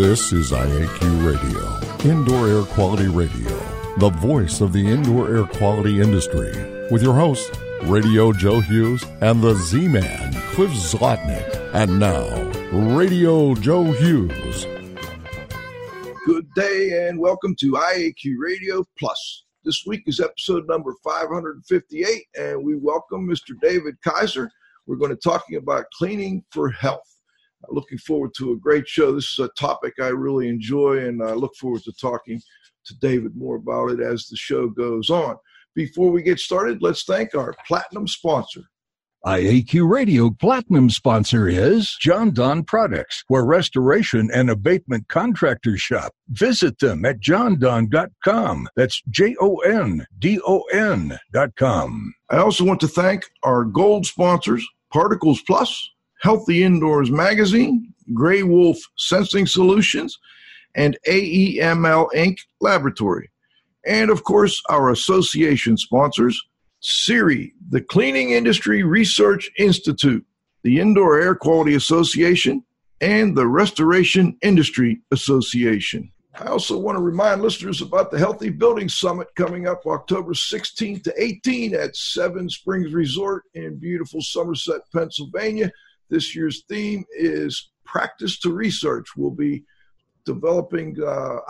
This is IAQ Radio, Indoor Air Quality Radio, the voice of the indoor air quality industry, with your hosts, Radio Joe Hughes and the Z-Man, Cliff Zlotnick. And now, Radio Joe Hughes. Good day and welcome to IAQ Radio Plus. This week is episode number 558, and we welcome Mr. David Kaiser. We're going to be talking about cleaning for health. Looking forward to a great show. This is a topic I really enjoy, and I look forward to talking to David more about it as the show goes on. Before we get started, let's thank our platinum sponsor. IAQ Radio platinum sponsor is Jon-Don Products, where restoration and abatement contractors shop. Visit them at jondon.com. That's JONDON.com. I also want to thank our gold sponsors, Particles Plus, Healthy Indoors Magazine, Gray Wolf Sensing Solutions, and AEML Inc. Laboratory. And, of course, our association sponsors, CIRI, the Cleaning Industry Research Institute, the Indoor Air Quality Association, and the Restoration Industry Association. I also want to remind listeners about the Healthy Building Summit coming up October 16th to 18th at Seven Springs Resort in beautiful Somerset, Pennsylvania. This year's theme is Practice to Research. We'll be developing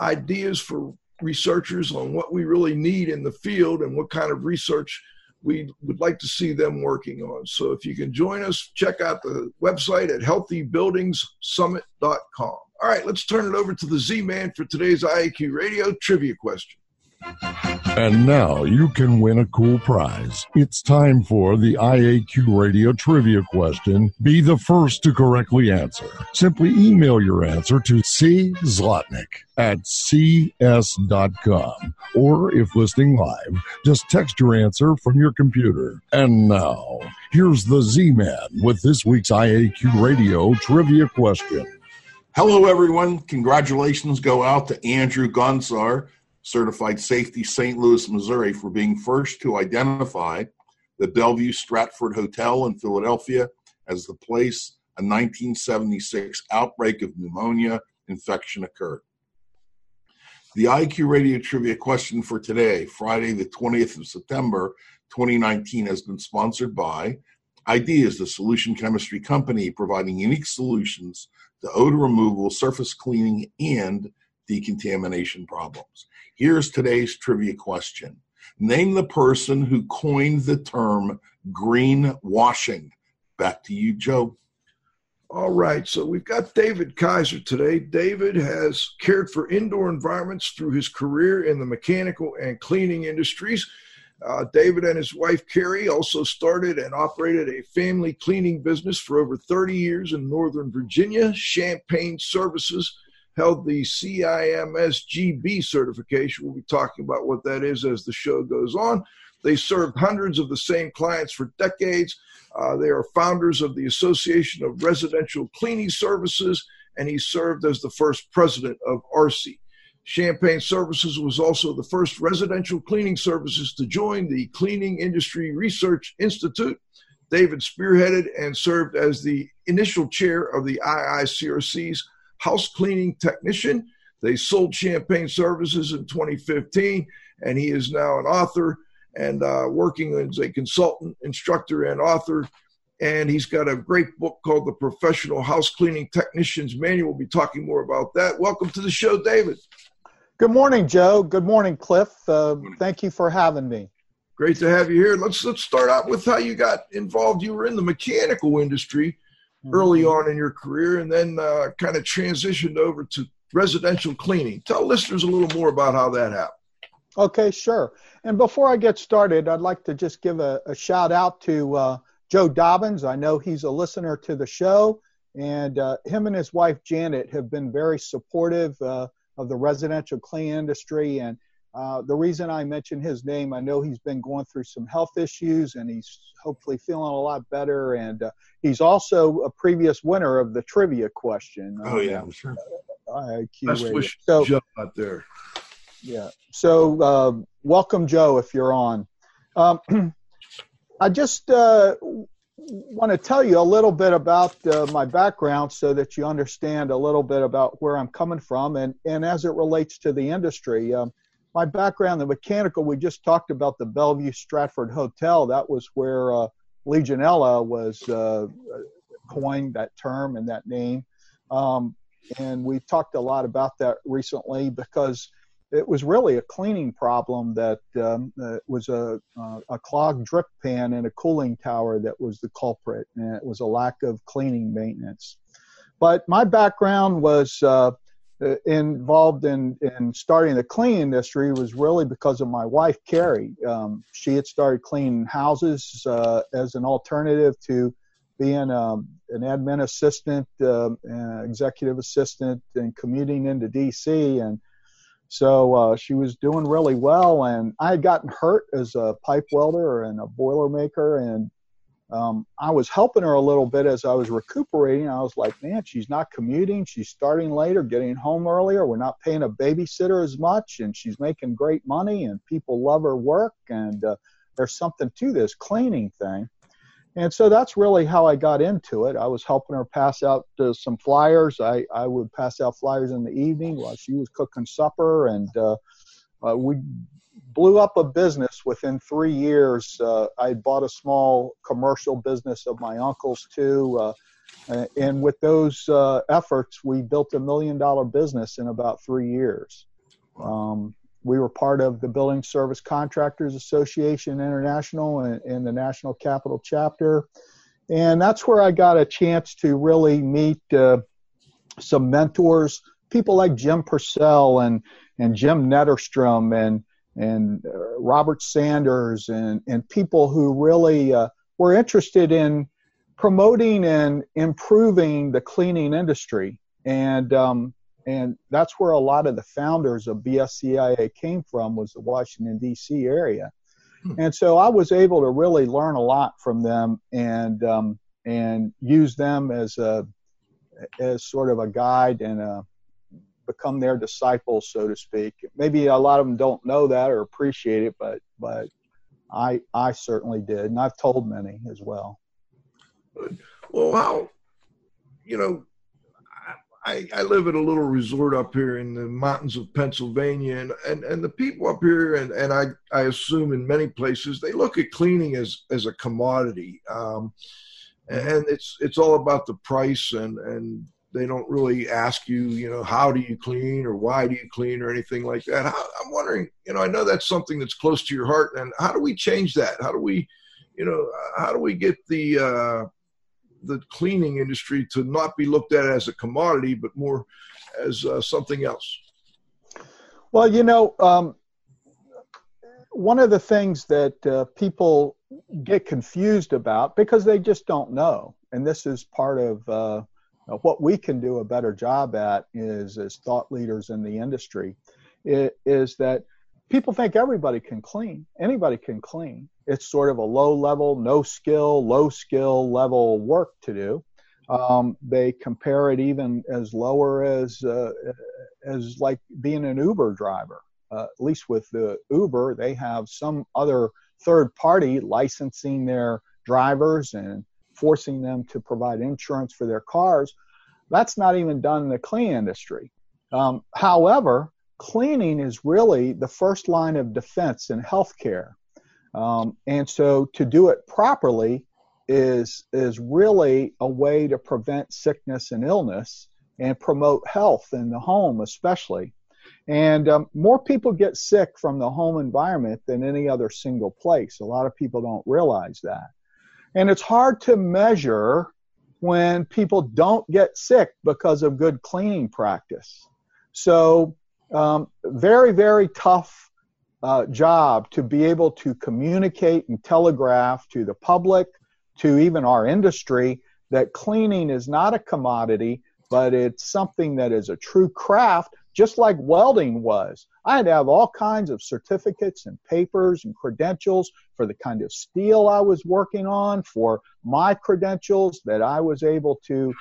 ideas for researchers on what we really need in the field and what kind of research we would like to see them working on. So if you can join us, check out the website at healthybuildingssummit.com. All right, let's turn it over to the Z-Man for today's IAQ Radio trivia question. And now you can win a cool prize. It's time for the IAQ Radio trivia question. Be the first to correctly answer. Simply email your answer to czlotnick@cs.com. Or if listening live, just text your answer from your computer. And now, here's the Z-Man with this week's IAQ Radio trivia question. Hello, everyone. Congratulations go out to Andrew Gonsar, Certified Safety, St. Louis, Missouri, for being first to identify the Bellevue Stratford Hotel in Philadelphia as the place a 1976 outbreak of pneumonia infection occurred. The IAQ Radio trivia question for today, Friday the 20th of September 2019, has been sponsored by Ideas, the solution chemistry company providing unique solutions to odor removal, surface cleaning, and decontamination problems. Here's today's trivia question. Name the person who coined the term greenwashing. Back to you, Joe. All right, so we've got David Kaiser today. David has cared for indoor environments through his career in the mechanical and cleaning industries. David and his wife, Carrie, also started and operated a family cleaning business for over 30 years in Northern Virginia. Champagne Services held the CIMS-GB certification. We'll be talking about what that is as the show goes on. They served hundreds of the same clients for decades. They are founders of the Association of Residential Cleaning Services, and he served as the first president of ARCSI. Champagne Services was also the first residential cleaning services to join the Cleaning Industry Research Institute. David spearheaded and served as the initial chair of the IICRC's house cleaning technician. They sold Champagne Services in 2015, and he is now an author and working as a consultant, instructor, and author. And he's got a great book called The Professional House Cleaning Technician's Manual. We'll be talking more about that. Welcome to the show, David. Good morning, Joe. Good morning, Cliff. Morning. Thank you for having me. Great to have you here. Let's start out with how you got involved. You were in the mechanical industry early on in your career, and then kind of transitioned over to residential cleaning. Tell listeners a little more about how that happened. Okay, sure. And before I get started, I'd like to just give a shout out to Joe Dobbins. I know he's a listener to the show, and him and his wife, Janet, have been very supportive of the residential cleaning industry. And the reason I mention his name, I know he's been going through some health issues, and he's hopefully feeling a lot better. And he's also a previous winner of the trivia question. Oh, yeah, I'm sure. Best wish to Joe out there. Yeah. So welcome, Joe, if you're on. I just want to tell you a little bit about my background so that you understand a little bit about where I'm coming from and as it relates to the industry. My background, the mechanical, we just talked about the Bellevue Stratford Hotel. That was where Legionella was coined, that term and that name. And we talked a lot about that recently because it was really a cleaning problem that was a clogged drip pan in a cooling tower that was the culprit, and it was a lack of cleaning maintenance. But my background was involved in starting the cleaning industry was really because of my wife, Carrie. She had started cleaning houses as an alternative to being an admin assistant, an executive assistant, and commuting into D.C., and so she was doing really well, and I had gotten hurt as a pipe welder and a boiler maker, and I was helping her a little bit as I was recuperating. I was like, man, she's not commuting. She's starting later, getting home earlier. We're not paying a babysitter as much, and she's making great money, and people love her work, and there's something to this cleaning thing. And so that's really how I got into it. I was helping her pass out some flyers. I would pass out flyers in the evening while she was cooking supper. And we blew up a business within 3 years. I bought a small commercial business of my uncle's too. And with those efforts, we built $1 million business in about 3 years. We were part of the Building Service Contractors Association International and the National Capital Chapter. And that's where I got a chance to really meet some mentors, people like Jim Purcell and Jim Netterstrom and Robert Sanders and people who really were interested in promoting and improving the cleaning industry. And that's where a lot of the founders of BSCIA came from, was the Washington, D.C. area. And so I was able to really learn a lot from them and use them as sort of a guide and become their disciples, so to speak. Maybe a lot of them don't know that or appreciate it, but I certainly did, and I've told many as well. Well, how, you know, I live at a little resort up here in the mountains of Pennsylvania, and the people up here, and I assume in many places, they look at cleaning as a commodity. And it's all about the price, and they don't really ask you, you know, how do you clean or why do you clean or anything like that. I'm wondering, you know, I know that's something that's close to your heart, and how do we change that? How do we, you know, how do we get the cleaning industry to not be looked at as a commodity, but more as something else? Well, you know, one of the things that people get confused about because they just don't know, and this is part of what we can do a better job at is as thought leaders in the industry, is that people think everybody can clean. Anybody can clean. It's sort of a low-level, no-skill, low-skill level work to do. They compare it even as lower as like being an Uber driver. At least with the Uber, they have some other third party licensing their drivers and forcing them to provide insurance for their cars. That's not even done in the clean industry. However, cleaning is really the first line of defense in healthcare. And so to do it properly is really a way to prevent sickness and illness and promote health in the home, especially. And more people get sick from the home environment than any other single place. A lot of people don't realize that. And it's hard to measure when people don't get sick because of good cleaning practice. So very, very tough job to be able to communicate and telegraph to the public, to even our industry, that cleaning is not a commodity, but it's something that is a true craft, just like welding was. I had to have all kinds of certificates and papers and credentials for the kind of steel I was working on, for my credentials that I was able to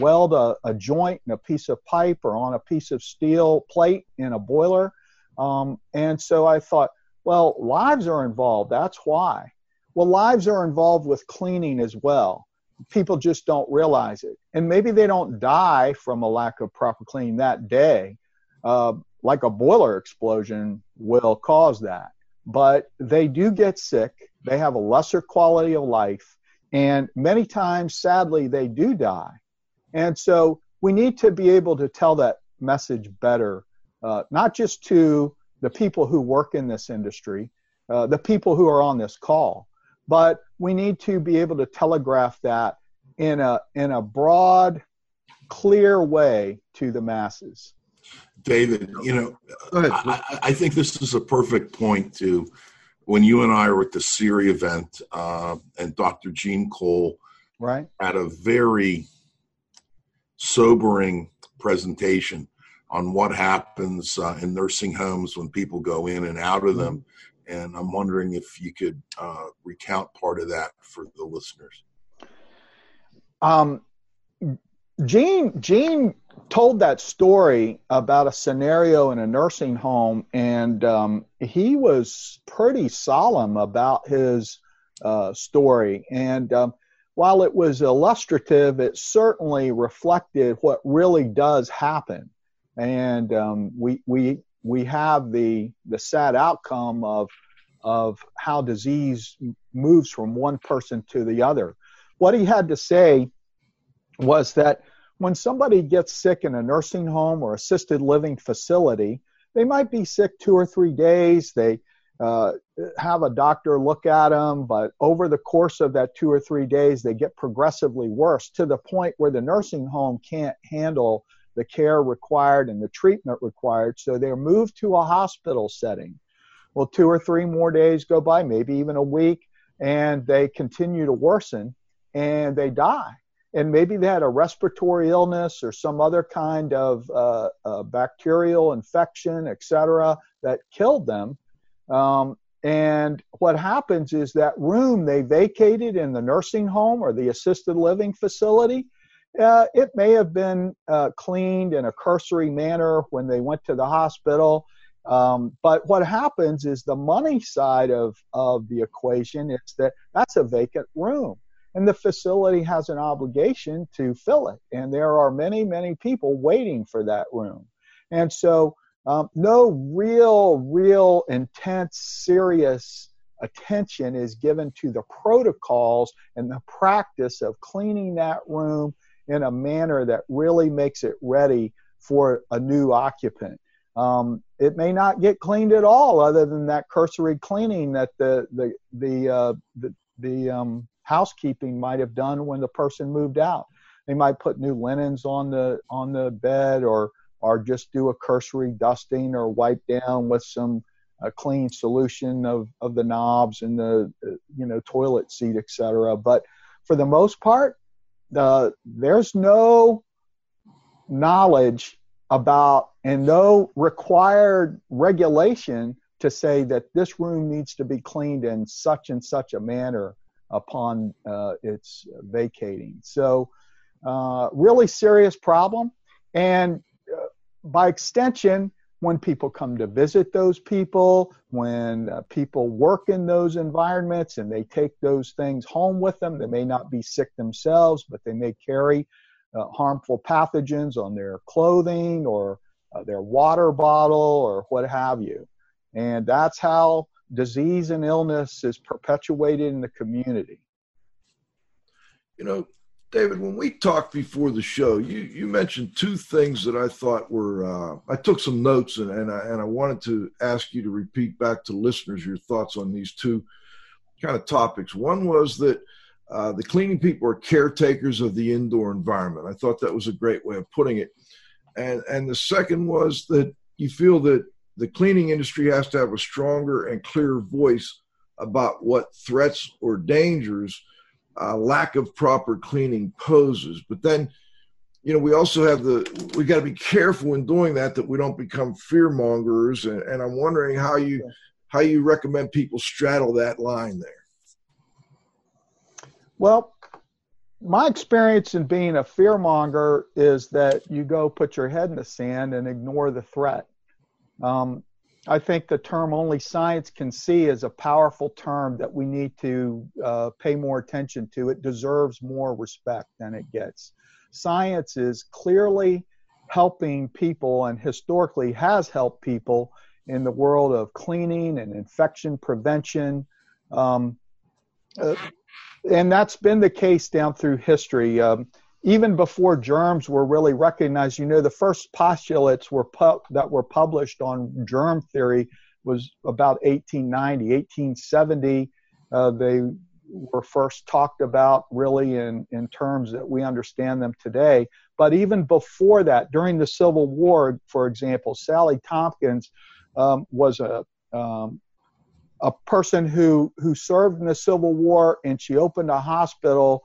weld a joint in a piece of pipe or on a piece of steel plate in a boiler. And so I thought, well, lives are involved. That's why. Well, lives are involved with cleaning as well. People just don't realize it. And maybe they don't die from a lack of proper cleaning that day, like a boiler explosion will cause that. But they do get sick. They have a lesser quality of life. And many times, sadly, they do die. And so we need to be able to tell that message better, not just to the people who work in this industry, the people who are on this call, but we need to be able to telegraph that in a broad, clear way to the masses. David, you know, I think this is a perfect point to when you and I were at the CIRI event, and Dr. Gene Cole had a very sobering presentation on what happens in nursing homes when people go in and out of them. And I'm wondering if you could recount part of that for the listeners. Gene told that story about a scenario in a nursing home, and he was pretty solemn about his story. And while it was illustrative, it certainly reflected what really does happen. And we have the sad outcome of how disease moves from one person to the other. What he had to say was that when somebody gets sick in a nursing home or assisted living facility, they might be sick 2 or 3 days. They have a doctor look at them, but over the course of that 2 or 3 days, they get progressively worse to the point where the nursing home can't handle the care required and the treatment required, so they're moved to a hospital setting. Well, 2 or 3 more days go by, maybe even a week, and they continue to worsen, and they die. And maybe they had a respiratory illness or some other kind of bacterial infection, et cetera, that killed them. And what happens is that room they vacated in the nursing home or the assisted living facility, it may have been cleaned in a cursory manner when they went to the hospital. But what happens is the money side of the equation is that that's a vacant room, and the facility has an obligation to fill it. And there are many, many people waiting for that room. And so no real intense, serious attention is given to the protocols and the practice of cleaning that room in a manner that really makes it ready for a new occupant. It may not get cleaned at all, other than that cursory cleaning that the housekeeping might have done when the person moved out. They might put new linens on the bed, or just do a cursory dusting or wipe down with some clean solution of the knobs and the toilet seat, etc. But for the most part, there's no knowledge about and no required regulation to say that this room needs to be cleaned in such and such a manner upon its vacating. So really serious problem. And by extension, when people come to visit those people, when people work in those environments and they take those things home with them, they may not be sick themselves, but they may carry harmful pathogens on their clothing or their water bottle or what have you. And that's how disease and illness is perpetuated in the community. You know, David, when we talked before the show, you mentioned two things that I thought were, I took some notes and I wanted to ask you to repeat back to listeners your thoughts on these two kind of topics. One was that the cleaning people are caretakers of the indoor environment. I thought that was a great way of putting it. And the second was that you feel that the cleaning industry has to have a stronger and clearer voice about what threats or dangers lack of proper cleaning poses. But then, you know, we also have we got to be careful in doing that we don't become fear mongers. And I'm wondering how you recommend people straddle that line there. Well, my experience in being a fear monger is that you go put your head in the sand and ignore the threat. I think the term only science can see is a powerful term that we need to pay more attention to. It deserves more respect than it gets. Science is clearly helping people and historically has helped people in the world of cleaning and infection prevention. And that's been the case down through history. Even before germs were really recognized, you know, the first postulates were that were published on germ theory was about 1890, 1870. They were first talked about really in terms that we understand them today. But even before that, during the Civil War, for example, Sally Tompkins was a person who served in the Civil War, and she opened a hospital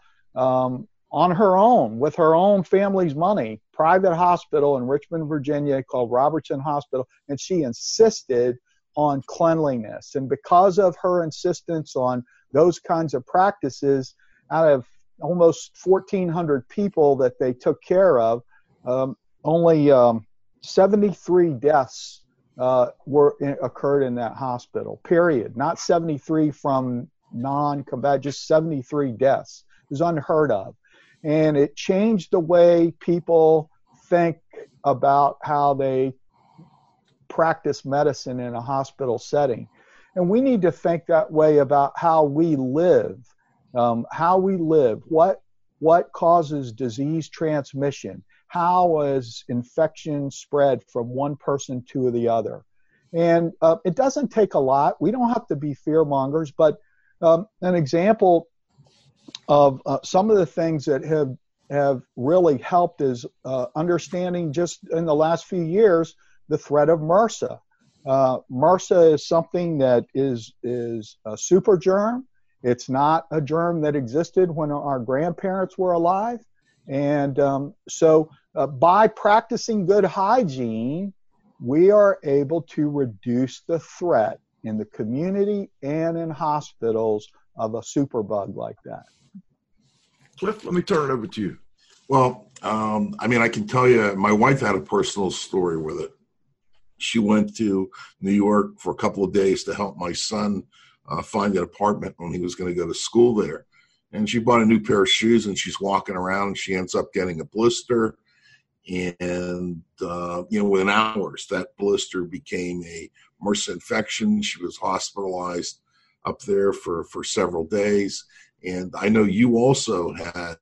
on her own, with her own family's money, private hospital in Richmond, Virginia, called Robertson Hospital, and she insisted on cleanliness. And because of her insistence on those kinds of practices, out of almost 1,400 people that they took care of, only 73 deaths occurred in that hospital, period. Not 73 from non-combat, just 73 deaths. It was unheard of. And it changed the way people think about how they practice medicine in a hospital setting. And we need to think that way about how we live, what causes disease transmission, how is infection spread from one person to the other. And it doesn't take a lot. We don't have to be fear mongers, but an example of some of the things that have really helped is understanding just in the last few years the threat of MRSA. MRSA is something that is a super germ. It's not a germ that existed when our grandparents were alive. And so by practicing good hygiene, we are able to reduce the threat in the community and in hospitals of a superbug like that. Cliff, let me turn it over to you. Well, I mean, I can tell you, my wife had a personal story with it. She went to New York for a couple of days to help my son find an apartment when he was going to go to school there. And she bought a new pair of shoes, and she's walking around, and she ends up getting a blister. And, within hours, that blister became a MRSA infection. She was hospitalized up there for several days. And I know you also had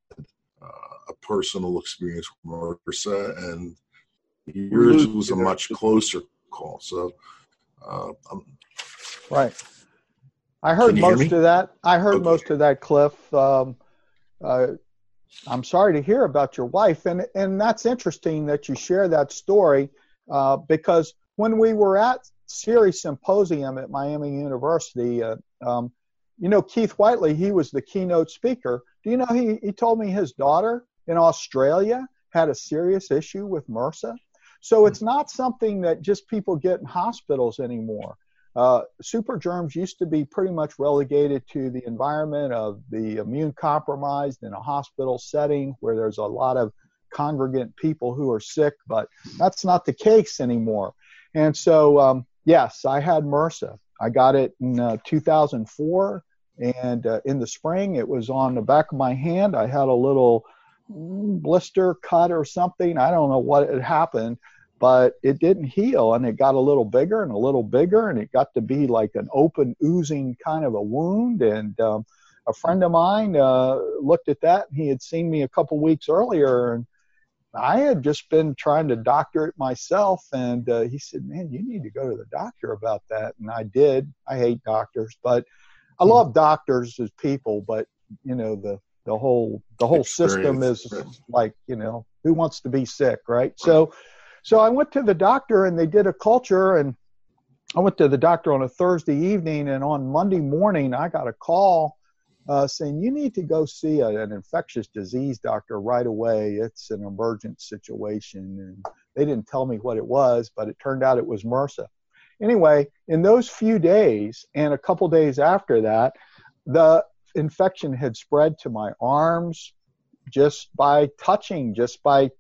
a personal experience with MRSA, and yours was a much closer call. So, right. I heard most of that. I heard most of that, Cliff. I'm sorry to hear about your wife. And that's interesting that you share that story because when we were at CIRI Symposium at Miami University, Keith Whiteley, he was the keynote speaker. Do you know, he told me his daughter in Australia had a serious issue with MRSA. So it's not something that just people get in hospitals anymore. Super germs used to be pretty much relegated to the environment of the immune compromised in a hospital setting where there's a lot of congregant people who are sick, but that's not the case anymore. And so, yes, I had MRSA. I got it in 2004, and in the spring, it was on the back of my hand. I had a little blister cut or something. I don't know what had happened, but it didn't heal, and it got a little bigger, and it got to be like an open, oozing kind of a wound. And a friend of mine looked at that, and he had seen me a couple weeks earlier, and I had just been trying to doctor it myself, and he said, man, you need to go to the doctor about that, and I did. I hate doctors, but I love doctors as people, but, you know, the whole system is like, you know, who wants to be sick, right? So I went to the doctor, and they did a culture, and I went to the doctor on a Thursday evening, and on Monday morning, I got a call saying, you need to go see an infectious disease doctor right away. It's an emergent situation. And they didn't tell me what it was, but it turned out it was MRSA. Anyway, in those few days and a couple days after that, the infection had spread to my arms just by touching, just by,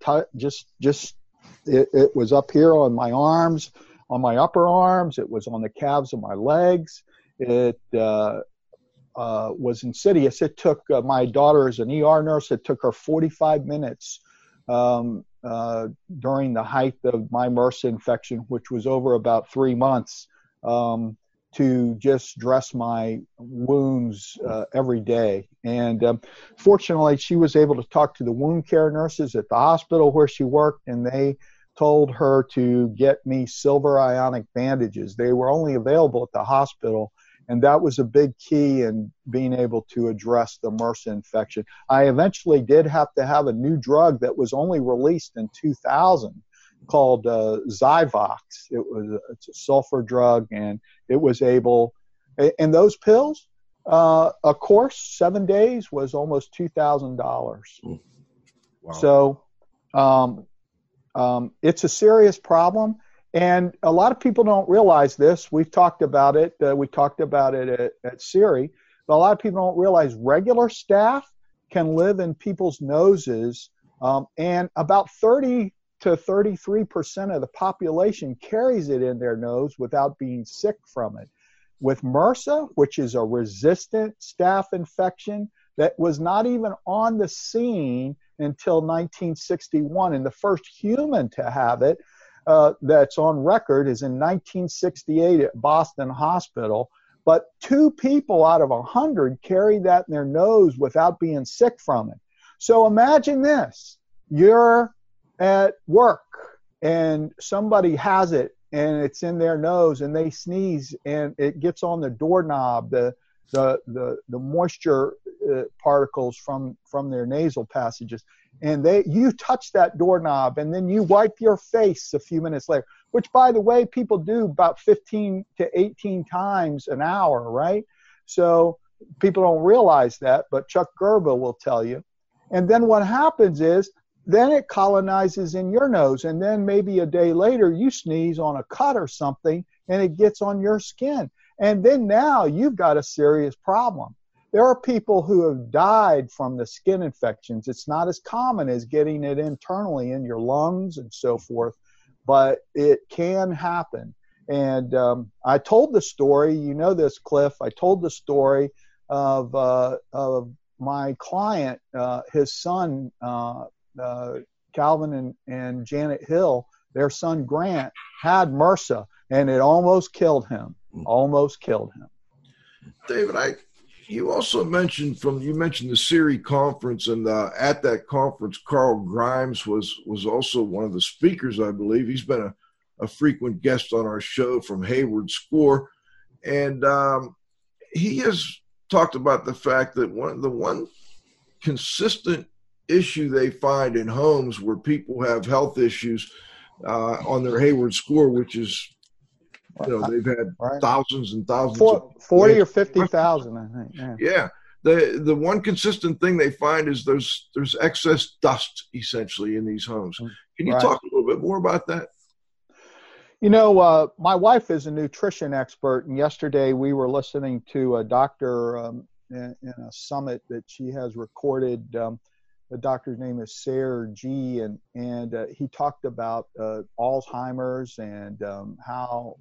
it was up here on my arms. on my upper arms. It was on the calves of my legs. It was insidious. It took my daughter is an ER nurse. It took her 45 minutes during the height of my MRSA infection, which was over about 3 months, to just dress my wounds every day. And fortunately, she was able to talk to the wound care nurses at the hospital where she worked, and they told her to get me silver ionic bandages. They were only available at the hospital, and that was a big key in being able to address the MRSA infection. I eventually did have to have a new drug that was only released in 2000 called Zyvox. It's a sulfur drug, and it was able, and those pills, a course, 7 days was almost $2,000. Wow. So it's a serious problem. And a lot of people don't realize this. We've talked about it. We talked about it at CIRI. But a lot of people don't realize regular staff can live in people's noses. And about 30 to 33% of the population carries it in their nose without being sick from it. With MRSA, which is a resistant staph infection that was not even on the scene until 1961, and the first human to have it, that's on record is in 1968 at Boston Hospital, but 2 people out of 100 carried that in their nose without being sick from it. So imagine this, you're at work and somebody has it and it's in their nose and they sneeze and it gets on the doorknob, the moisture particles from their nasal passages, and you touch that doorknob and then you wipe your face a few minutes later, which, by the way, people do about 15 to 18 times an hour, right? So people don't realize that, but Chuck Gerber will tell you. And then what happens is then it colonizes in your nose, and then maybe a day later you sneeze on a cut or something and it gets on your skin. And then now you've got a serious problem. There are people who have died from the skin infections. It's not as common as getting it internally in your lungs and so forth, but it can happen. And I told the story, you know this, Cliff, I told the story of my client, his son, Calvin and Janet Hill, their son Grant, had MRSA, and it almost killed him, David, you also mentioned the CIRI conference, and at that conference, Carl Grimes was also one of the speakers, I believe. He's been a frequent guest on our show from Hayward Score, and he has talked about the fact that the one consistent issue they find in homes where people have health issues on their Hayward Score, which is, they've had thousands and thousands. 40 or 50,000, I think. Yeah. The one consistent thing they find is there's excess dust, essentially, in these homes. Can you talk a little bit more about that? My wife is a nutrition expert, and yesterday we were listening to a doctor in a summit that she has recorded. The doctor's name is Sergi, and he talked about Alzheimer's and how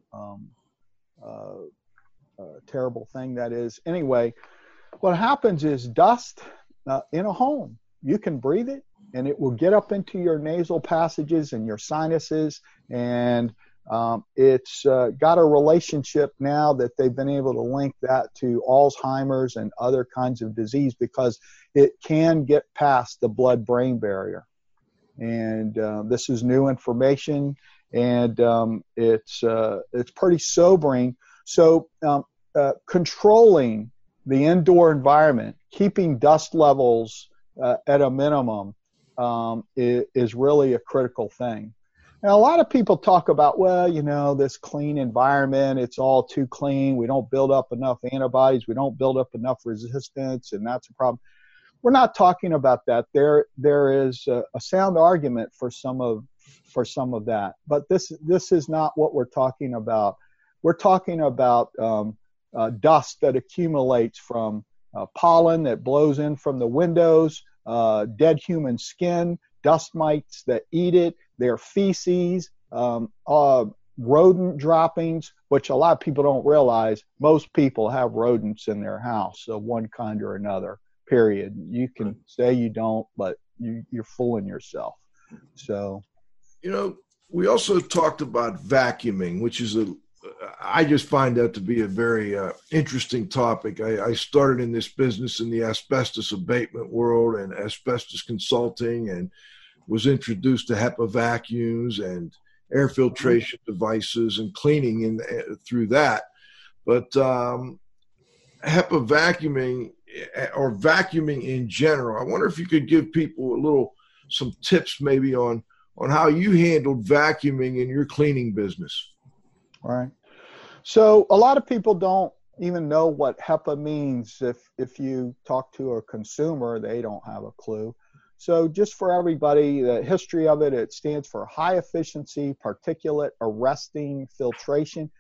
terrible thing that is. Anyway, what happens is dust in a home, you can breathe it, and it will get up into your nasal passages and your sinuses, and it's got a relationship now that they've been able to link that to Alzheimer's and other kinds of disease because it can get past the blood-brain barrier. And this is new information, and it's pretty sobering. So controlling the indoor environment, keeping dust levels at a minimum is really a critical thing. Now, a lot of people talk about, this clean environment, it's all too clean. We don't build up enough antibodies. We don't build up enough resistance, and that's a problem. We're not talking about that. There is a sound argument for some of that, but this is not what we're talking about. We're talking about dust that accumulates from pollen that blows in from the windows, dead human skin, dust mites that eat it, their feces, rodent droppings, which a lot of people don't realize. Most people have rodents in their house of one kind or another, period. You can say you don't, but you're fooling yourself. So, you know, we also talked about vacuuming, which is I just find that to be a very interesting topic. I started in this business in the asbestos abatement world and asbestos consulting, and was introduced to HEPA vacuums and air filtration devices and cleaning through that. But HEPA vacuuming, or vacuuming in general, I wonder if you could give people some tips maybe on how you handled vacuuming in your cleaning business. All right. So a lot of people don't even know what HEPA means. If you talk to a consumer, they don't have a clue. So just for everybody, the history of it, it stands for high efficiency particulate arresting filtration.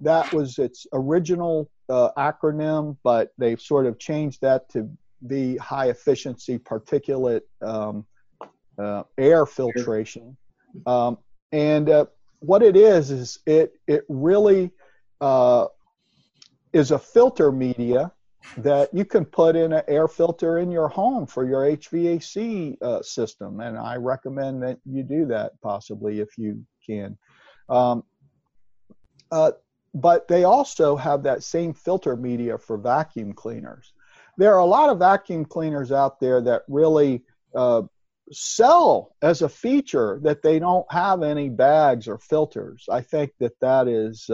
That was its original acronym, but they've sort of changed that to be high efficiency particulate air filtration. What it is it really is a filter media that you can put in an air filter in your home for your HVAC system. And I recommend that you do that possibly if you can. But they also have that same filter media for vacuum cleaners. There are a lot of vacuum cleaners out there that really sell as a feature that they don't have any bags or filters. I think that is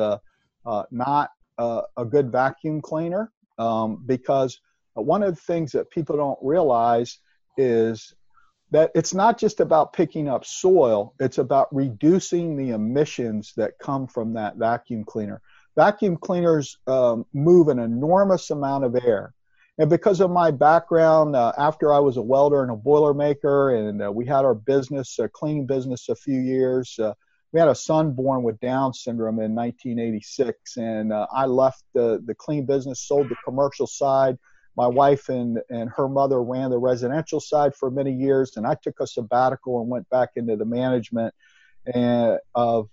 not a good vacuum cleaner, because one of the things that people don't realize is that it's not just about picking up soil, it's about reducing the emissions that come from that vacuum cleaner. Vacuum cleaners move an enormous amount of air. And because of my background, after I was a welder and a boilermaker, and we had our business, a cleaning business, a few years, we had a son born with Down syndrome in 1986, and I left the cleaning business, sold the commercial side. My wife and her mother ran the residential side for many years, and I took a sabbatical and went back into the management of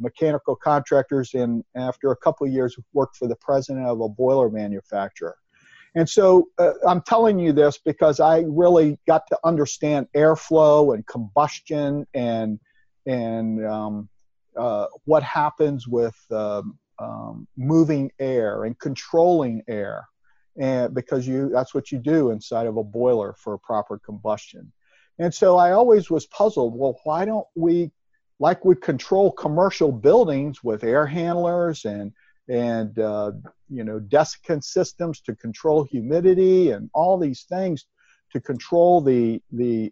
mechanical contractors, and after a couple of years, worked for the president of a boiler manufacturer. And so I'm telling you this because I really got to understand airflow and combustion and what happens with moving air and controlling air, and because that's what you do inside of a boiler for proper combustion. And so I always was puzzled. Well, why don't we, like we control commercial buildings with air handlers and you know, desiccant systems to control humidity and all these things to control the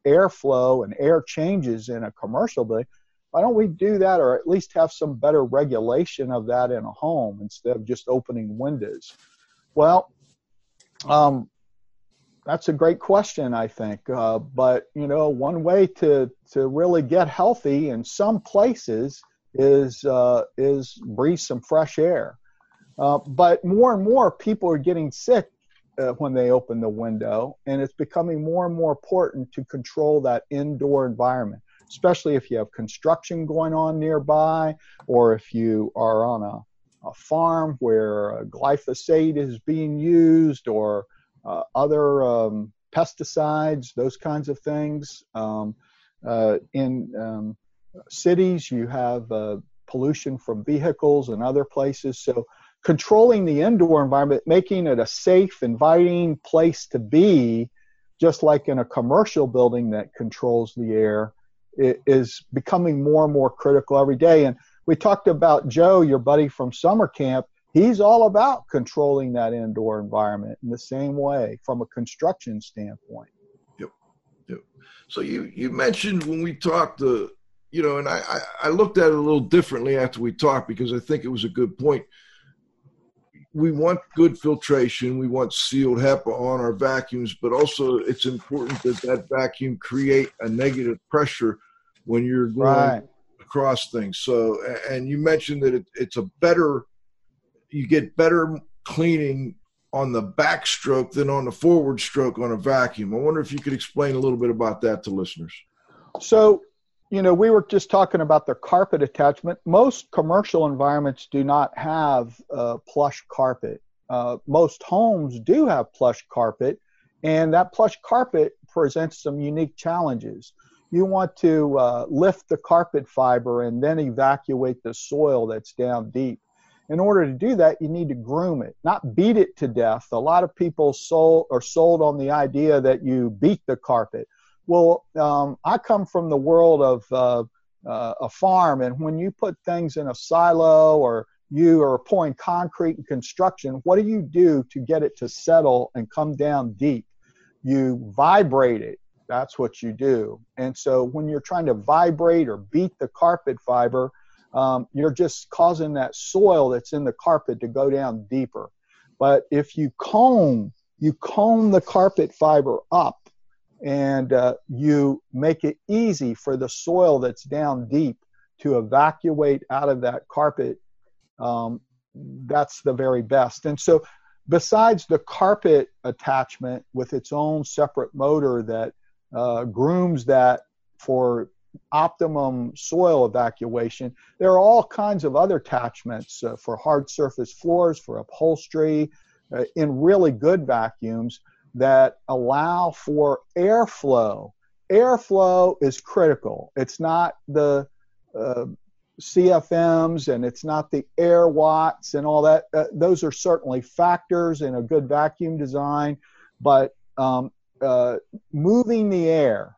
airflow and air changes in a commercial building. Why don't we do that, or at least have some better regulation of that in a home instead of just opening windows? Well, that's a great question, I think. But, you know, one way to really get healthy in some places is breathe some fresh air. But more and more people are getting sick when they open the window, and it's becoming more and more important to control that indoor environment, especially if you have construction going on nearby, or if you are on a farm where glyphosate is being used, or other pesticides, those kinds of things. In cities, you have pollution from vehicles and other places. So controlling the indoor environment, making it a safe, inviting place to be, just like in a commercial building that controls the air, is becoming more and more critical every day. And we talked about Joe, your buddy from summer camp. He's all about controlling that indoor environment in the same way from a construction standpoint. Yep. So you mentioned when we talked you know, and I looked at it a little differently after we talked, because I think it was a good point. We want good filtration. We want sealed HEPA on our vacuums, but also it's important that vacuum create a negative pressure when you're going across things. So, and you mentioned that you get better cleaning on the backstroke than on the forward stroke on a vacuum. I wonder if you could explain a little bit about that to listeners. So, You know, we were just talking about their carpet attachment. Most commercial environments do not have plush carpet. Most homes do have plush carpet, and that plush carpet presents some unique challenges. You want to lift the carpet fiber and then evacuate the soil that's down deep. In order to do that, you need to groom it, not beat it to death. A lot of people sold on the idea that you beat the carpet. Well, I come from the world of a farm, and when you put things in a silo or you are pouring concrete in construction, what do you do to get it to settle and come down deep? You vibrate it. That's what you do. And so when you're trying to vibrate or beat the carpet fiber, you're just causing that soil that's in the carpet to go down deeper. But if you comb the carpet fiber up, and you make it easy for the soil that's down deep to evacuate out of that carpet, that's the very best. And so besides the carpet attachment with its own separate motor that grooms that for optimum soil evacuation, there are all kinds of other attachments for hard surface floors, for upholstery, in really good vacuums that allow for airflow. Airflow is critical. It's not the CFMs and it's not the air watts and all that. Those are certainly factors in a good vacuum design, but moving the air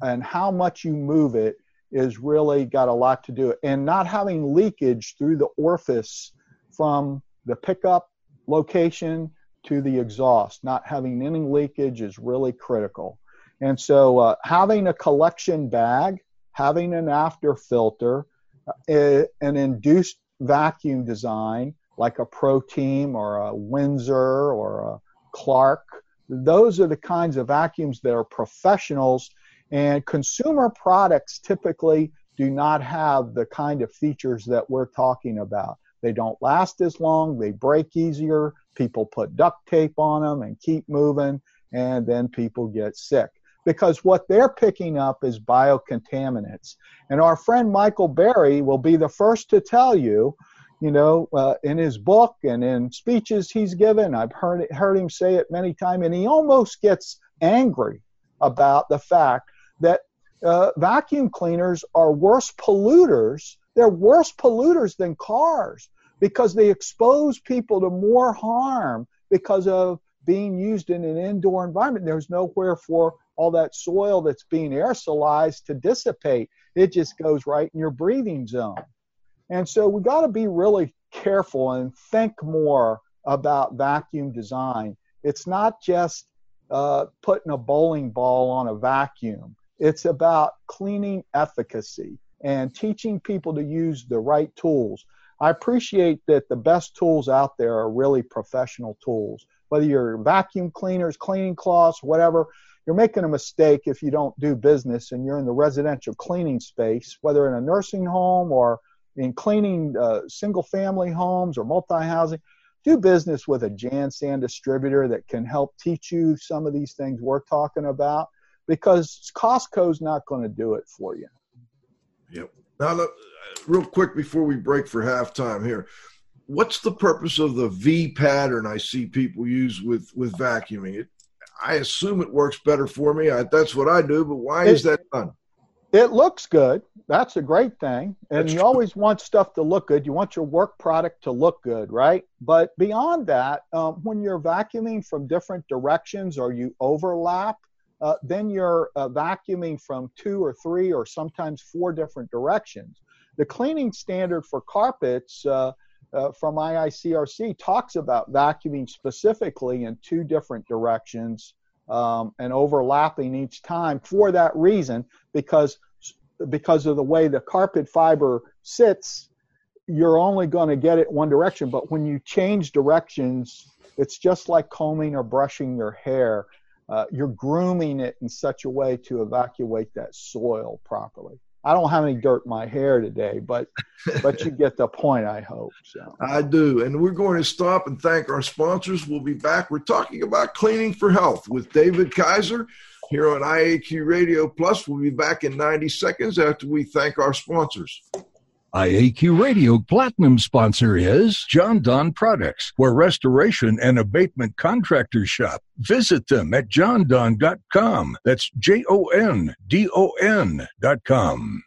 and how much you move it is really got a lot to do. And not having leakage through the orifice from the pickup location to the exhaust, not having any leakage is really critical. And so having a collection bag, having an after filter, an induced vacuum design like a Pro Team or a Windsor or a Clark, those are the kinds of vacuums that are professionals, and consumer products typically do not have the kind of features that we're talking about. They don't last as long, they break easier, people put duct tape on them and keep moving, and then people get sick. Because what they're picking up is biocontaminants. And our friend Michael Berry will be the first to tell you, in his book and in speeches he's given, I've heard him say it many times, and he almost gets angry about the fact that vacuum cleaners are worse polluters. They're worse polluters than cars because they expose people to more harm because of being used in an indoor environment. There's nowhere for all that soil that's being aerosolized to dissipate. It just goes right in your breathing zone. And so we got to be really careful and think more about vacuum design. It's not just putting a bowling ball on a vacuum. It's about cleaning efficacy and teaching people to use the right tools. I appreciate that the best tools out there are really professional tools. Whether you're vacuum cleaners, cleaning cloths, whatever, you're making a mistake if you don't do business and you're in the residential cleaning space, whether in a nursing home or in cleaning single-family homes or multi-housing. Do business with a Jansan distributor that can help teach you some of these things we're talking about, because Costco's not going to do it for you. Yep. Now, look, real quick before we break for halftime here, what's the purpose of the V pattern I see people use with vacuuming? I assume it works better for me. That's what I do, but why is that done? It looks good. That's a great thing. And you always want stuff to look good. You want your work product to look good, right? But beyond that, when you're vacuuming from different directions or you overlap, then you're vacuuming from 2 or 3 or sometimes 4 different directions. The cleaning standard for carpets from IICRC talks about vacuuming specifically in 2 different directions and overlapping each time for that reason, because of the way the carpet fiber sits, you're only going to get it one direction. But when you change directions, it's just like combing or brushing your hair. You're grooming it in such a way to evacuate that soil properly. I don't have any dirt in my hair today, but you get the point, I hope. So. I do. And we're going to stop and thank our sponsors. We'll be back. We're talking about cleaning for health with David Kaiser. here on IAQ Radio Plus. We'll be back in 90 seconds after we thank our sponsors. IAQ Radio Platinum sponsor is Jon-Don Products, where restoration and abatement contractors shop. Visit them at jondon.com. That's JONDON.com.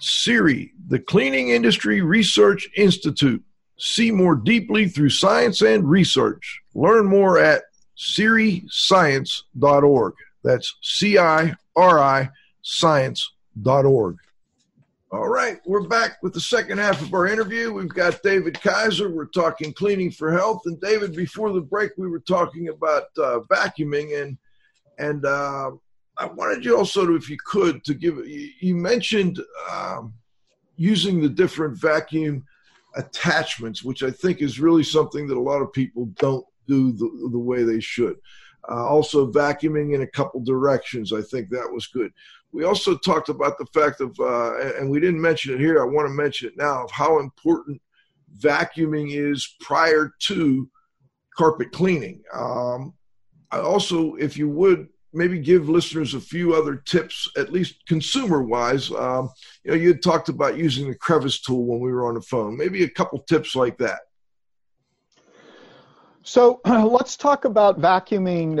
CIRI, the Cleaning Industry Research Institute. See more deeply through science and research. Learn more at ciriscience.org. That's CIRI science.org. All right, we're back with the second half of our interview. We've got David Kaiser. We're talking cleaning for health. And David, before the break, we were talking about vacuuming and I wanted you also to, if you could, to give, you mentioned using the different vacuum attachments, which I think is really something that a lot of people don't do the way they should. Also vacuuming in a couple directions. I think that was good. We also talked about the fact of, and we didn't mention it here, I want to mention it now, of how important vacuuming is prior to carpet cleaning. I also, if you would, maybe give listeners a few other tips, at least consumer-wise. You had talked about using the crevice tool when we were on the phone. Maybe a couple tips like that. So let's talk about vacuuming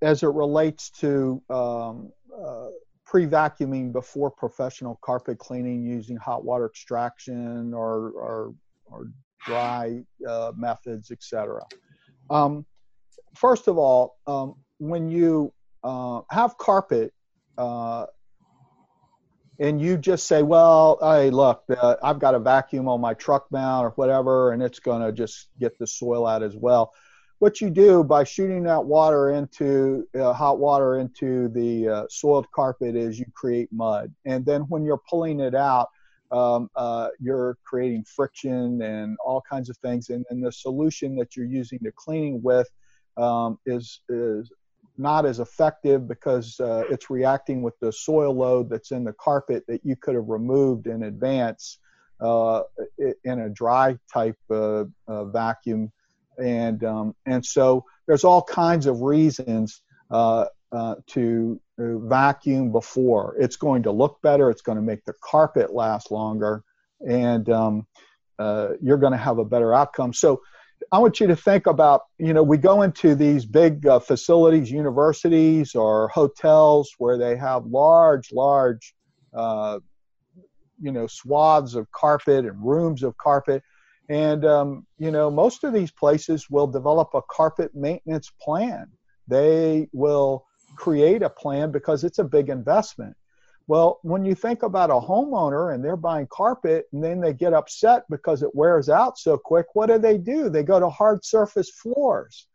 as it relates to pre-vacuuming before professional carpet cleaning using hot water extraction or dry methods, etc. First of all, when you have carpet and you just say, well, hey, look, I've got a vacuum on my truck mount or whatever, and it's going to just get the soil out as well. What you do by shooting that water into hot water into the soiled carpet is you create mud. And then when you're pulling it out, you're creating friction and all kinds of things. And the solution that you're using to cleaning with is not as effective because it's reacting with the soil load that's in the carpet that you could have removed in advance in a dry type vacuum. And so there's all kinds of reasons to vacuum before. It's going to look better. It's going to make the carpet last longer. And you're going to have a better outcome. So I want you to think about, we go into these big facilities, universities or hotels where they have large, swaths of carpet and rooms of carpet. And, most of these places will develop a carpet maintenance plan. They will create a plan because it's a big investment. Well, when you think about a homeowner and they're buying carpet and then they get upset because it wears out so quick, what do? They go to hard surface floors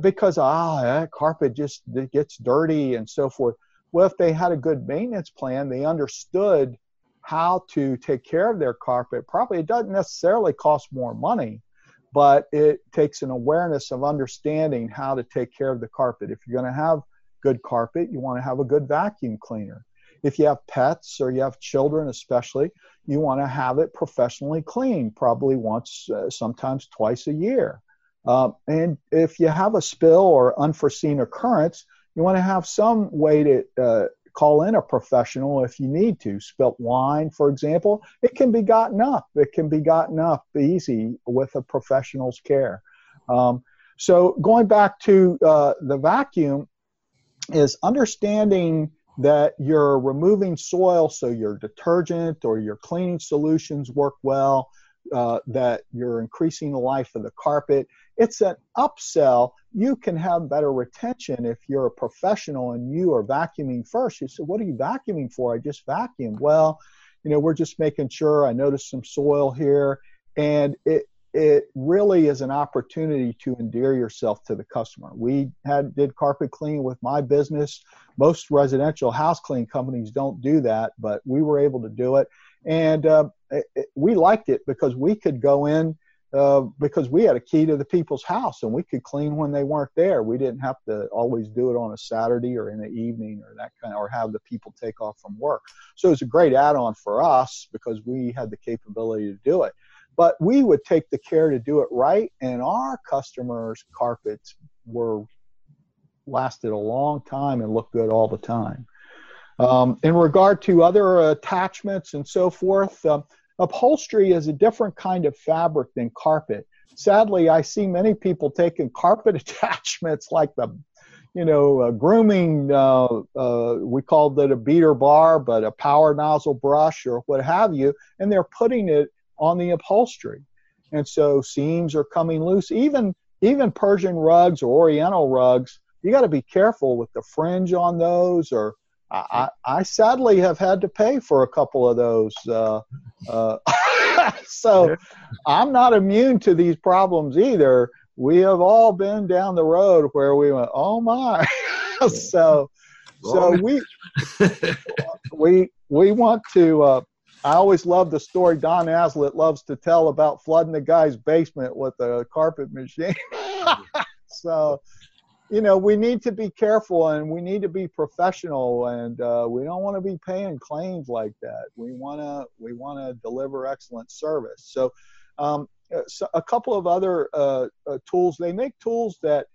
because that carpet just gets dirty and so forth. Well, if they had a good maintenance plan, they understood how to take care of their carpet. Probably it doesn't necessarily cost more money, but it takes an awareness of understanding how to take care of the carpet. If you're going to have good carpet, you want to have a good vacuum cleaner. If you have pets or you have children especially, you want to have it professionally cleaned, probably once, sometimes twice a year. And if you have a spill or unforeseen occurrence, you want to have some way to call in a professional if you need to. Spilt wine, for example, it can be gotten up. It can be gotten up easy with a professional's care. So going back to the vacuum is understanding that you're removing soil so your detergent or your cleaning solutions work well, that you're increasing the life of the carpet. It's an upsell. You can have better retention if you're a professional and you are vacuuming first. You say, what are you vacuuming for? I just vacuumed. Well, you know, we're just making sure. I noticed some soil here. And it really is an opportunity to endear yourself to the customer. We did carpet cleaning with my business. Most residential house clean companies don't do that, but we were able to do it. And we liked it because we could go in because we had a key to the people's house and we could clean when they weren't there. We didn't have to always do it on a Saturday or in the evening or that kind of, or have the people take off from work. So it was a great add-on for us because we had the capability to do it. But we would take the care to do it right, and our customers' carpets lasted a long time and looked good all the time. In regard to other attachments and so forth, upholstery is a different kind of fabric than carpet. Sadly, I see many people taking carpet attachments like grooming, we called it a beater bar, but a power nozzle brush or what have you, and they're putting it on the upholstery. And so seams are coming loose. Even Persian rugs or Oriental rugs, you got to be careful with the fringe on those. Or I sadly have had to pay for a couple of those. So I'm not immune to these problems either. We have all been down the road where we went, oh my. So we want to, I always love the story Don Aslett loves to tell about flooding the guy's basement with a carpet machine. So, we need to be careful and we need to be professional, and we don't want to be paying claims like that. We want to deliver excellent service. So a couple of other tools. They make tools that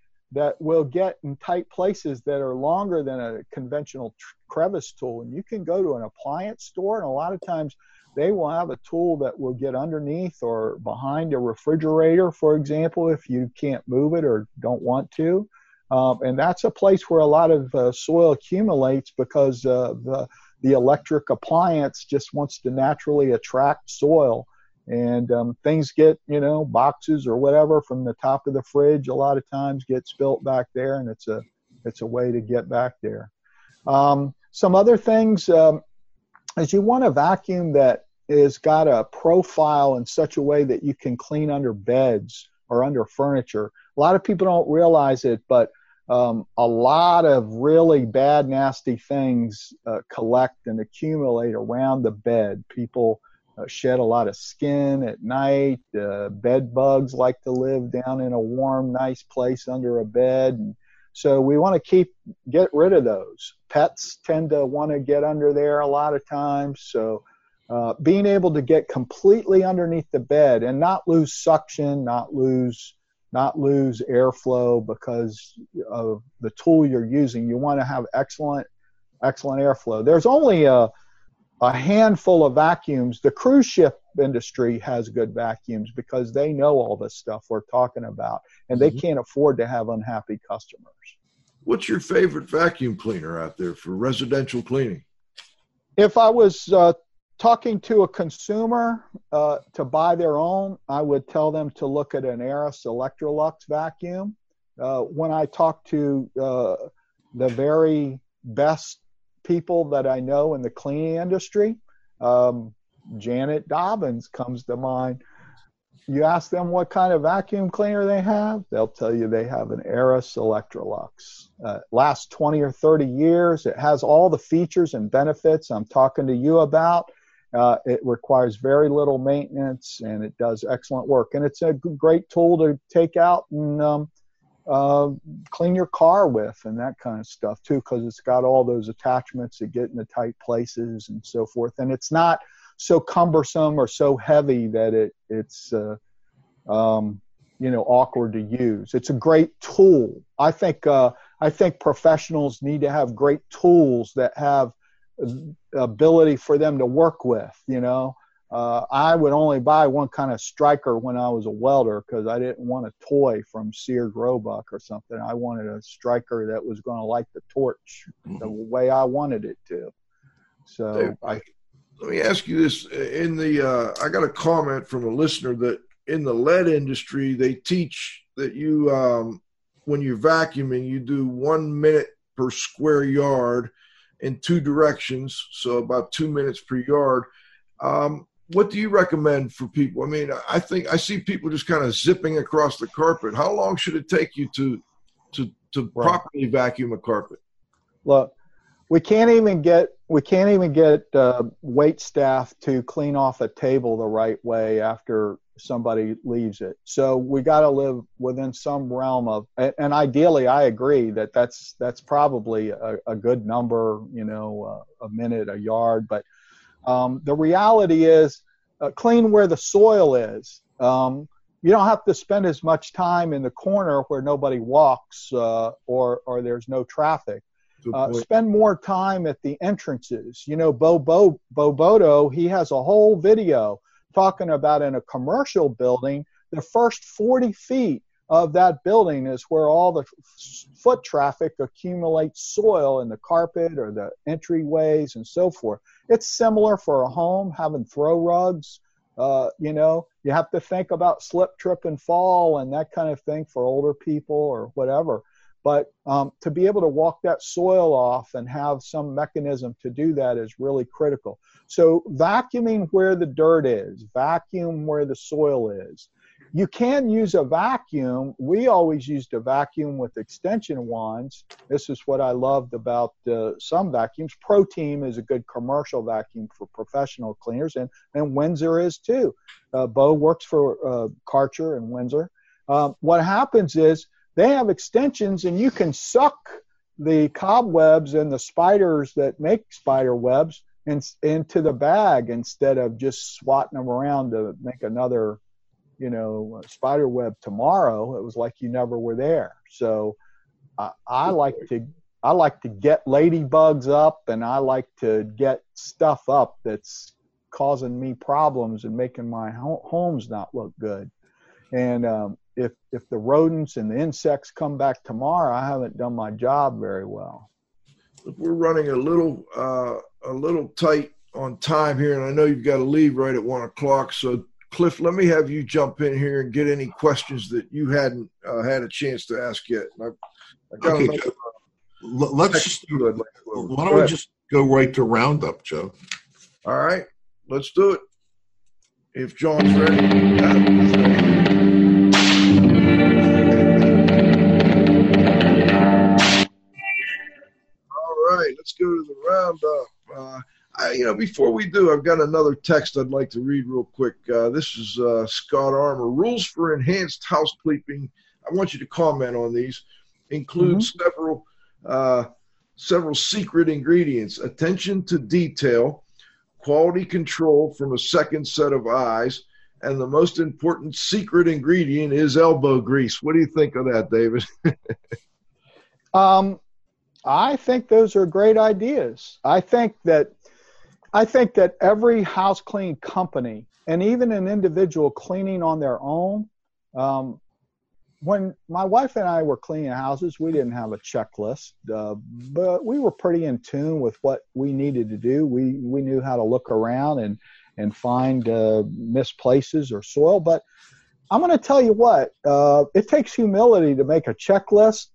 will get in tight places that are longer than a conventional crevice tool. And you can go to an appliance store, and a lot of times they will have a tool that will get underneath or behind a refrigerator, for example, if you can't move it or don't want to. And that's a place where a lot of soil accumulates because the electric appliance just wants to naturally attract soil. And things get, boxes or whatever from the top of the fridge a lot of times get spilt back there, and it's a way to get back there. Some other things is you want a vacuum that has got a profile in such a way that you can clean under beds or under furniture. A lot of people don't realize it, but a lot of really bad, nasty things collect and accumulate around the bed. People shed a lot of skin at night. Bed bugs like to live down in a warm, nice place under a bed. And so we want to get rid of those. Pets tend to want to get under there a lot of times. So being able to get completely underneath the bed and not lose suction, not lose airflow because of the tool you're using. You want to have excellent airflow. There's only a handful of vacuums. The cruise ship industry has good vacuums because they know all this stuff we're talking about, and they can't afford to have unhappy customers. What's your favorite vacuum cleaner out there for residential cleaning? If I was talking to a consumer to buy their own, I would tell them to look at an Aerus Electrolux vacuum. When I talk to the very best people that I know in the cleaning industry, Janet Dobbins comes to mind. You ask them what kind of vacuum cleaner they have, they'll tell you they have an Aerus Electrolux. Lasts 20 or 30 years. It has all the features and benefits I'm talking to you about. It requires very little maintenance, and it does excellent work. And it's a great tool to take out and clean your car with and that kind of stuff too, because it's got all those attachments that get into tight places and so forth. And it's not so cumbersome or so heavy that it's awkward to use. It's a great tool. I think professionals need to have great tools that have ability for them to work with, you know. I would only buy one kind of striker when I was a welder because I didn't want a toy from Sears Roebuck or something. I wanted a striker that was going to light the torch the way I wanted it to. So Dave, let me ask you this. In the I got a comment from a listener that in the lead industry, they teach that you when you're vacuuming, you do 1 minute per square yard in two directions, so about 2 minutes per yard. What do you recommend for people? I mean, I think I see people just kind of zipping across the carpet. How long should it take you to right. properly vacuum a carpet? Look, we can't even get wait staff to clean off a table the right way after somebody leaves it. So we got to live within some realm of, and ideally, I agree that that's probably a good number. You know, a minute, a yard, but. The reality is clean where the soil is. You don't have to spend as much time in the corner where nobody walks or there's no traffic. Spend more time at the entrances. You know, Boboto, he has a whole video talking about in a commercial building, the first 40 feet of that building is where all the foot traffic accumulates soil in the carpet or the entryways and so forth. It's similar for a home, having throw rugs. You know, you have to think about slip, trip, and fall and that kind of thing for older people or whatever. But to be able to walk that soil off and have some mechanism to do that is really critical. So vacuuming where the dirt is, vacuum where the soil is. You can use a vacuum. We always used a vacuum with extension wands. This is what I loved about some vacuums. Pro Team is a good commercial vacuum for professional cleaners, and Windsor is too. Bo works for Karcher and Windsor. What happens is they have extensions, and you can suck the cobwebs and the spiders that make spider webs into the bag instead of just swatting them around to make another spider web tomorrow. It was like you never were there. So I like to get ladybugs up, and I like to get stuff up that's causing me problems and making my homes not look good. And if the rodents and the insects come back tomorrow, I haven't done my job very well. We're running a little tight on time here, and I know you've got to leave right at 1 o'clock. So Cliff, let me have you jump in here and get any questions that you hadn't had a chance to ask yet. Why don't we just go right to Roundup, Joe? All right, let's do it. If John's ready. All right, let's go to the Roundup. Before we do, I've got another text I'd like to read real quick. This is Scott Armour. Rules for enhanced house cleaning. I want you to comment on these. Include several secret ingredients. Attention to detail, quality control from a second set of eyes, and the most important secret ingredient is elbow grease. What do you think of that, David? I think those are great ideas. I think that every house cleaning company and even an individual cleaning on their own, when my wife and I were cleaning houses, we didn't have a checklist, but we were pretty in tune with what we needed to do. We knew how to look around and find misplaces or soil. But I'm going to tell you what, it takes humility to make a checklist,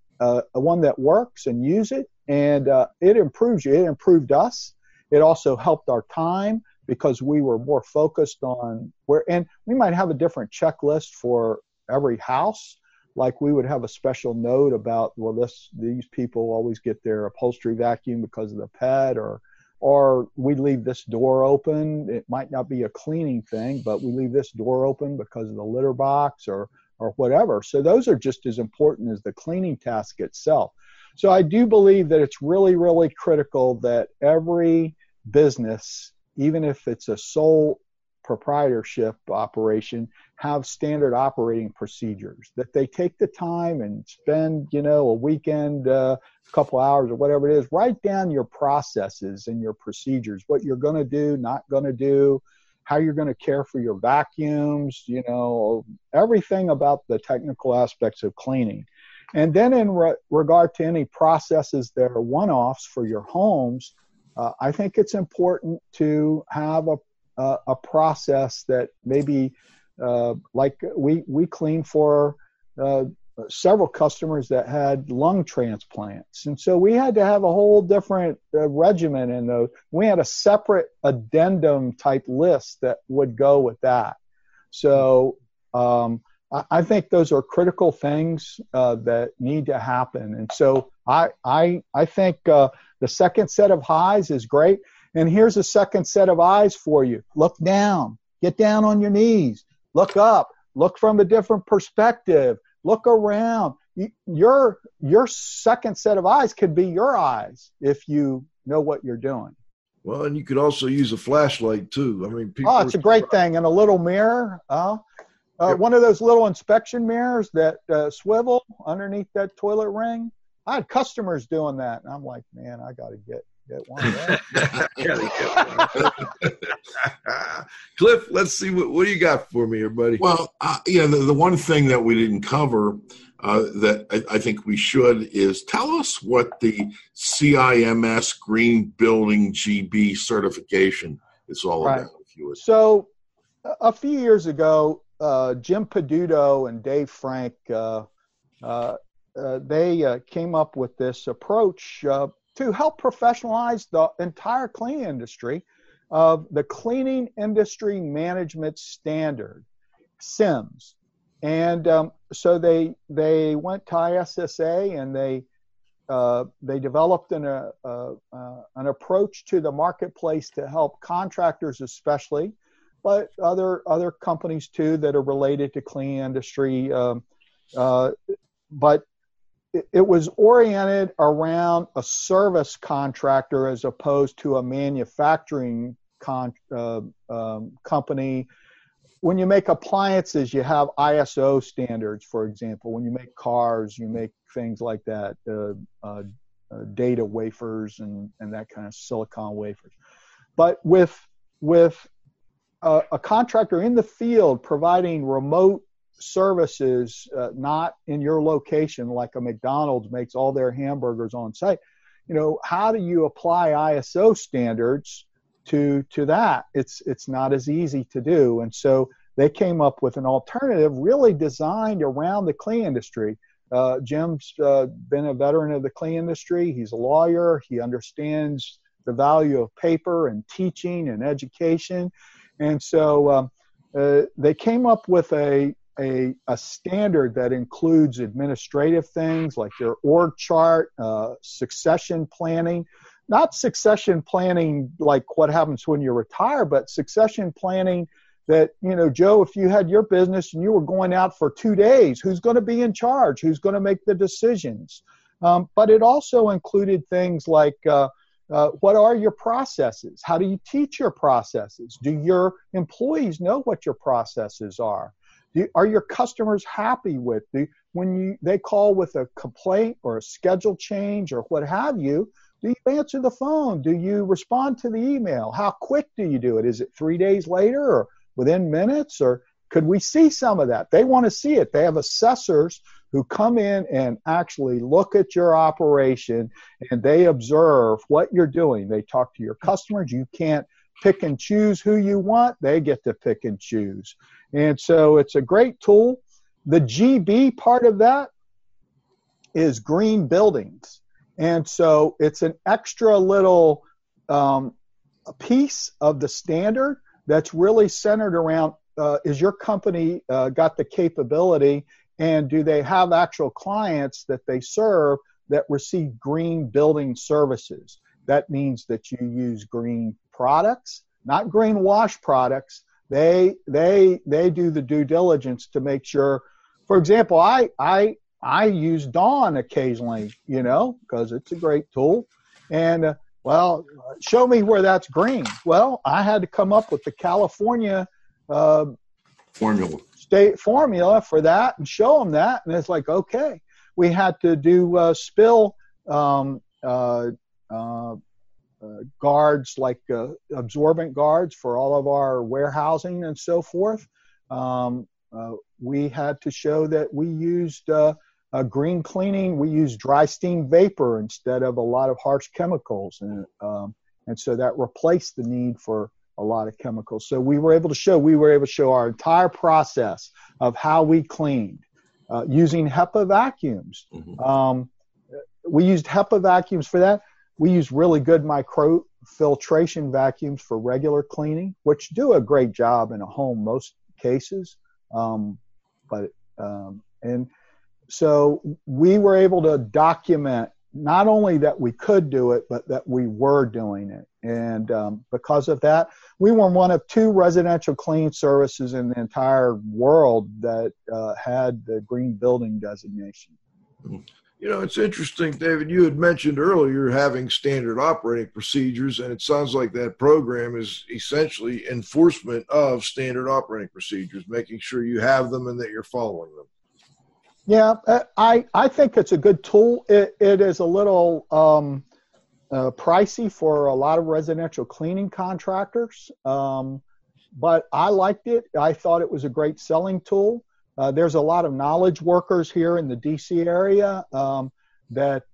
one that works, and use it, and it improves you. It improved us. It also helped our time because we were more focused on where, and we might have a different checklist for every house. Like we would have a special note about, well, these people always get their upholstery vacuum because of the pet, or we leave this door open. It might not be a cleaning thing, but we leave this door open because of the litter box, or or whatever. So those are just as important as the cleaning task itself. So I do believe that it's really, really critical that every business, even if it's a sole proprietorship operation, have standard operating procedures, that they take the time and spend, you know, a weekend, a couple hours or whatever it is, write down your processes and your procedures, what you're going to do, not going to do, how you're going to care for your vacuums, you know, everything about the technical aspects of cleaning. And then in regard to any processes that are one-offs for your homes, I think it's important to have a process that maybe like we clean for several customers that had lung transplants. And so we had to have a whole different regimen in those. We had a separate addendum type list that would go with that. So I think those are critical things that need to happen. And so I think the second set of highs is great. And here's a second set of eyes for you. Look down. Get down on your knees. Look up. Look from a different perspective. Look around. Your second set of eyes could be your eyes if you know what you're doing. Well, and you could also use a flashlight too. I mean, people it's a great thing. And a little mirror. One of those little inspection mirrors that swivel underneath that toilet ring. I had customers doing that, and I'm like, man, I got to get one of Cliff, let's see what do you got for me here, buddy? Well, the one thing that we didn't cover that I think we should is tell us what the CIMS Green Building GB certification is all about. If you would. So a few years ago, Jim Peduto and Dave Frank, they came up with this approach to help professionalize the entire cleaning industry of the Cleaning Industry Management Standard, CIMS. And so they went to ISSA and they developed an approach to the marketplace to help contractors especially, but other companies too that are related to cleaning industry. But it was oriented around a service contractor as opposed to a manufacturing company. When you make appliances, you have ISO standards, for example. When you make cars, you make things like that, data wafers and that kind of silicon wafers. But with a contractor in the field providing remote services, not in your location, like a McDonald's makes all their hamburgers on site, you know, how do you apply ISO standards to that? It's not as easy to do. And so they came up with an alternative really designed around the clean industry. Jim's been a veteran of the clean industry. He's a lawyer. He understands the value of paper and teaching and education. And so they came up with a standard that includes administrative things like your org chart, succession planning, not succession planning like what happens when you retire, but succession planning that, you know, Joe, if you had your business and you were going out for 2 days, who's going to be in charge? Who's going to make the decisions? But it also included things like what are your processes? How do you teach your processes? Do your employees know what your processes are? Are your customers happy with when they call with a complaint or a schedule change or what have you? Do you answer the phone? Do you respond to the email? How quick do you do it? Is it 3 days later or within minutes? Or could we see some of that? They want to see it. They have assessors who come in and actually look at your operation and they observe what you're doing. They talk to your customers. You can't pick and choose who you want. They get to pick and choose. And so it's a great tool. The GB part of that is green buildings. And so it's an extra little piece of the standard that's really centered around, is your company got the capability and do they have actual clients that they serve that receive green building services? That means that you use green products, not green wash products. They do the due diligence to make sure, For example, I use Dawn occasionally, you know, because it's a great tool. And, well, show me where that's green. Well, I had to come up with the California state formula for that and show them that. And it's like, okay, we had to do spill guards, like absorbent guards for all of our warehousing and so forth. We had to show that we used green cleaning. We used dry steam vapor instead of a lot of harsh chemicals. And so that replaced the need for a lot of chemicals. So we were able to show our entire process of how we cleaned using HEPA vacuums. Mm-hmm. We used HEPA vacuums for that. We use really good microfiltration vacuums for regular cleaning, which do a great job in a home most cases. And so we were able to document not only that we could do it, but that we were doing it. And because of that, we were one of two residential cleaning services in the entire world that had the green building designation. You know, it's interesting, David, you had mentioned earlier having standard operating procedures, and it sounds like that program is essentially enforcement of standard operating procedures, making sure you have them and that you're following them. Yeah, I think it's a good tool. It is a little pricey for a lot of residential cleaning contractors, but I liked it. I thought it was a great selling tool. There's a lot of knowledge workers here in the DC area that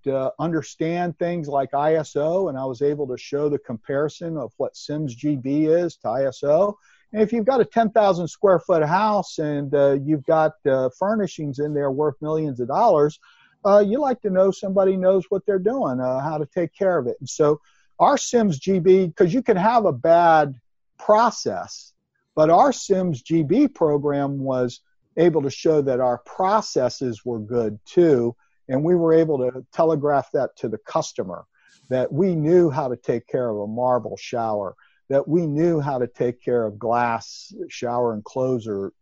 understand things like ISO, and I was able to show the comparison of what CIMS-GB is to ISO. And if you've got a 10,000 square foot house and you've got furnishings in there worth millions of dollars, you like to know somebody knows what they're doing, how to take care of it. And so our CIMS-GB, because you can have a bad process, but our CIMS-GB program was able to show that our processes were good too, and we were able to telegraph that to the customer, that we knew how to take care of a marble shower, that we knew how to take care of glass shower enclosures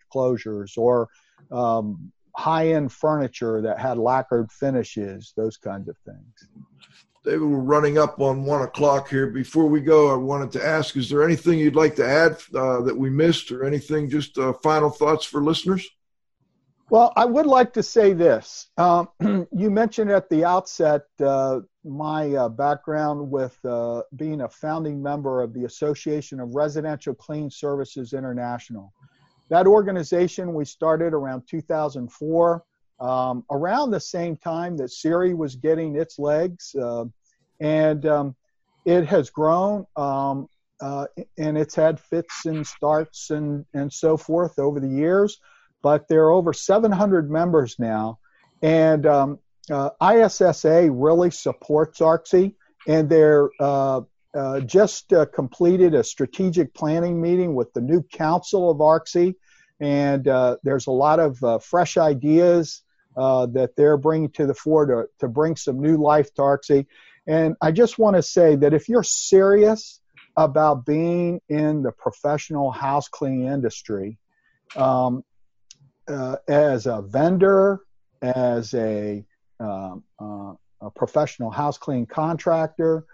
or high-end furniture that had lacquered finishes, those kinds of things. David, we're running up on 1 o'clock here. Before we go, I wanted to ask, is there anything you'd like to add that we missed, or anything, just final thoughts for listeners? Well, I would like to say this. You mentioned at the outset my background with being a founding member of the Association of Residential Clean Services International. That organization we started around 2004, around the same time that CIRI was getting its legs. It has grown and it's had fits and starts and so forth over the years. But there are over 700 members now, and ISSA really supports ARCSI, and they're just completed a strategic planning meeting with the new council of ARCSI, and there's a lot of fresh ideas that they're bringing to the fore to bring some new life to ARCSI. And I just want to say that if you're serious about being in the professional house cleaning industry, as a vendor, as a professional house cleaning contractor,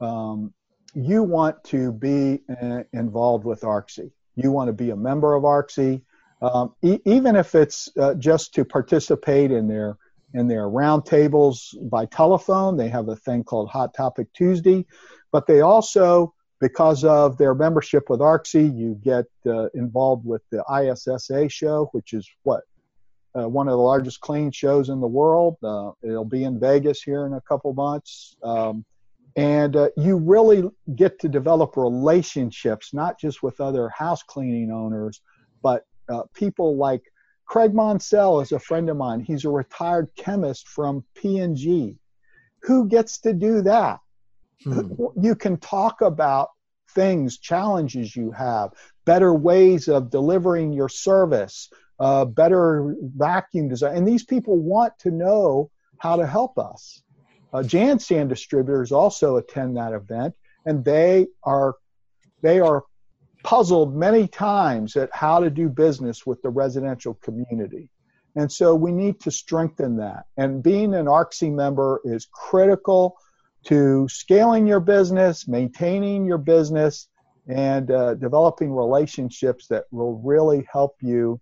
you want to be involved with ARCSI. You want to be a member of ARCSI, even if it's just to participate in their roundtables by telephone. They have a thing called Hot Topic Tuesday, but they also, because of their membership with ARCSI, you get involved with the ISSA show, which is one of the largest clean shows in the world. It'll be in Vegas here in a couple months. You really get to develop relationships, not just with other house cleaning owners, but people like Craig Monsell is a friend of mine. He's a retired chemist from P&G. Who gets to do that? You can talk about things, challenges you have, better ways of delivering your service, better vacuum design. And these people want to know how to help us. Jansan distributors also attend that event, and they are puzzled many times at how to do business with the residential community. And so we need to strengthen that. And being an ARCSI member is critical to scaling your business, maintaining your business, and developing relationships that will really help you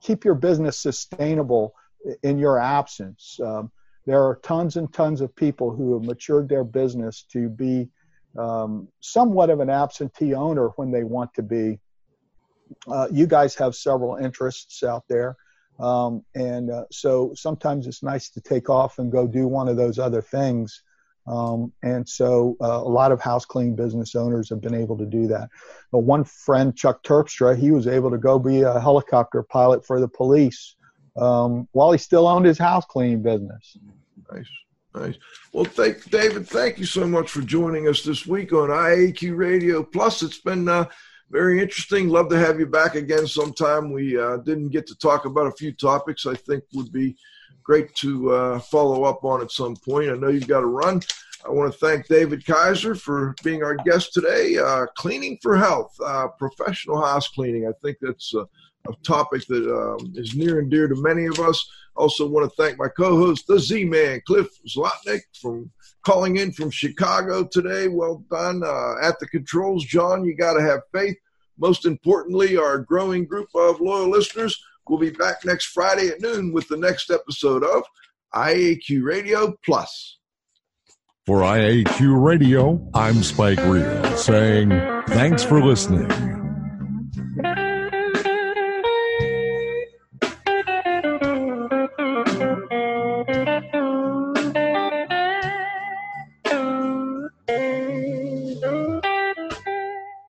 keep your business sustainable in your absence. There are tons and tons of people who have matured their business to be somewhat of an absentee owner when they want to be. You guys have several interests out there. So sometimes it's nice to take off and go do one of those other things. A lot of house clean business owners have been able to do that. But one friend, Chuck Terpstra, he was able to go be a helicopter pilot for the police while he still owned his house cleaning business. Nice. Nice. Well, David, thank you so much for joining us this week on IAQ Radio Plus. It's been very interesting. Love to have you back again sometime. We didn't get to talk about a few topics I think would be great to follow up on at some point. I know you've got to run. I want to thank David Kaiser for being our guest today. Cleaning for health, professional house cleaning. I think that's a topic that is near and dear to many of us. Also want to thank my co-host, the Z-Man, Cliff Zlotnick, from calling in from Chicago today. Well done. At the controls, John, you got to have faith. Most importantly, our growing group of loyal listeners. We'll be back next Friday at noon with the next episode of IAQ Radio Plus. For IAQ Radio, I'm Spike Reed saying thanks for listening.